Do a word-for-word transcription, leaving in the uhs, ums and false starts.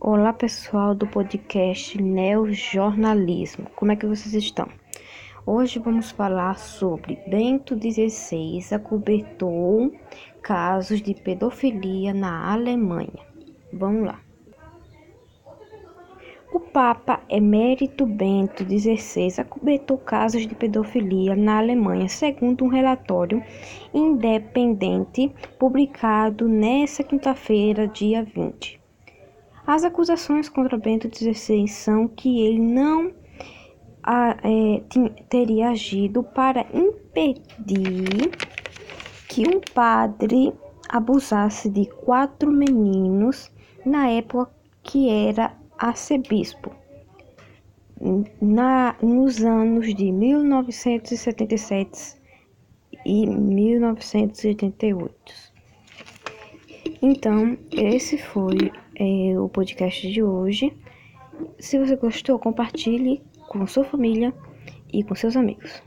Olá pessoal do podcast Neo Jornalismo, como é que vocês estão? Hoje vamos falar sobre Bento dezesseis acobertou casos de pedofilia na Alemanha. Vamos lá. O Papa Emérito Bento dezesseis acobertou casos de pedofilia na Alemanha, segundo um relatório independente publicado nesta quinta-feira, dia vinte. As acusações contra Bento dezesseis são que ele não a, é, t- teria agido para impedir que um padre abusasse de quatro meninos na época que era arcebispo, na, nos anos de mil novecentos e setenta e sete e mil novecentos e oitenta e oito. Então, esse foi É o podcast de hoje. Se você gostou, compartilhe com sua família e com seus amigos.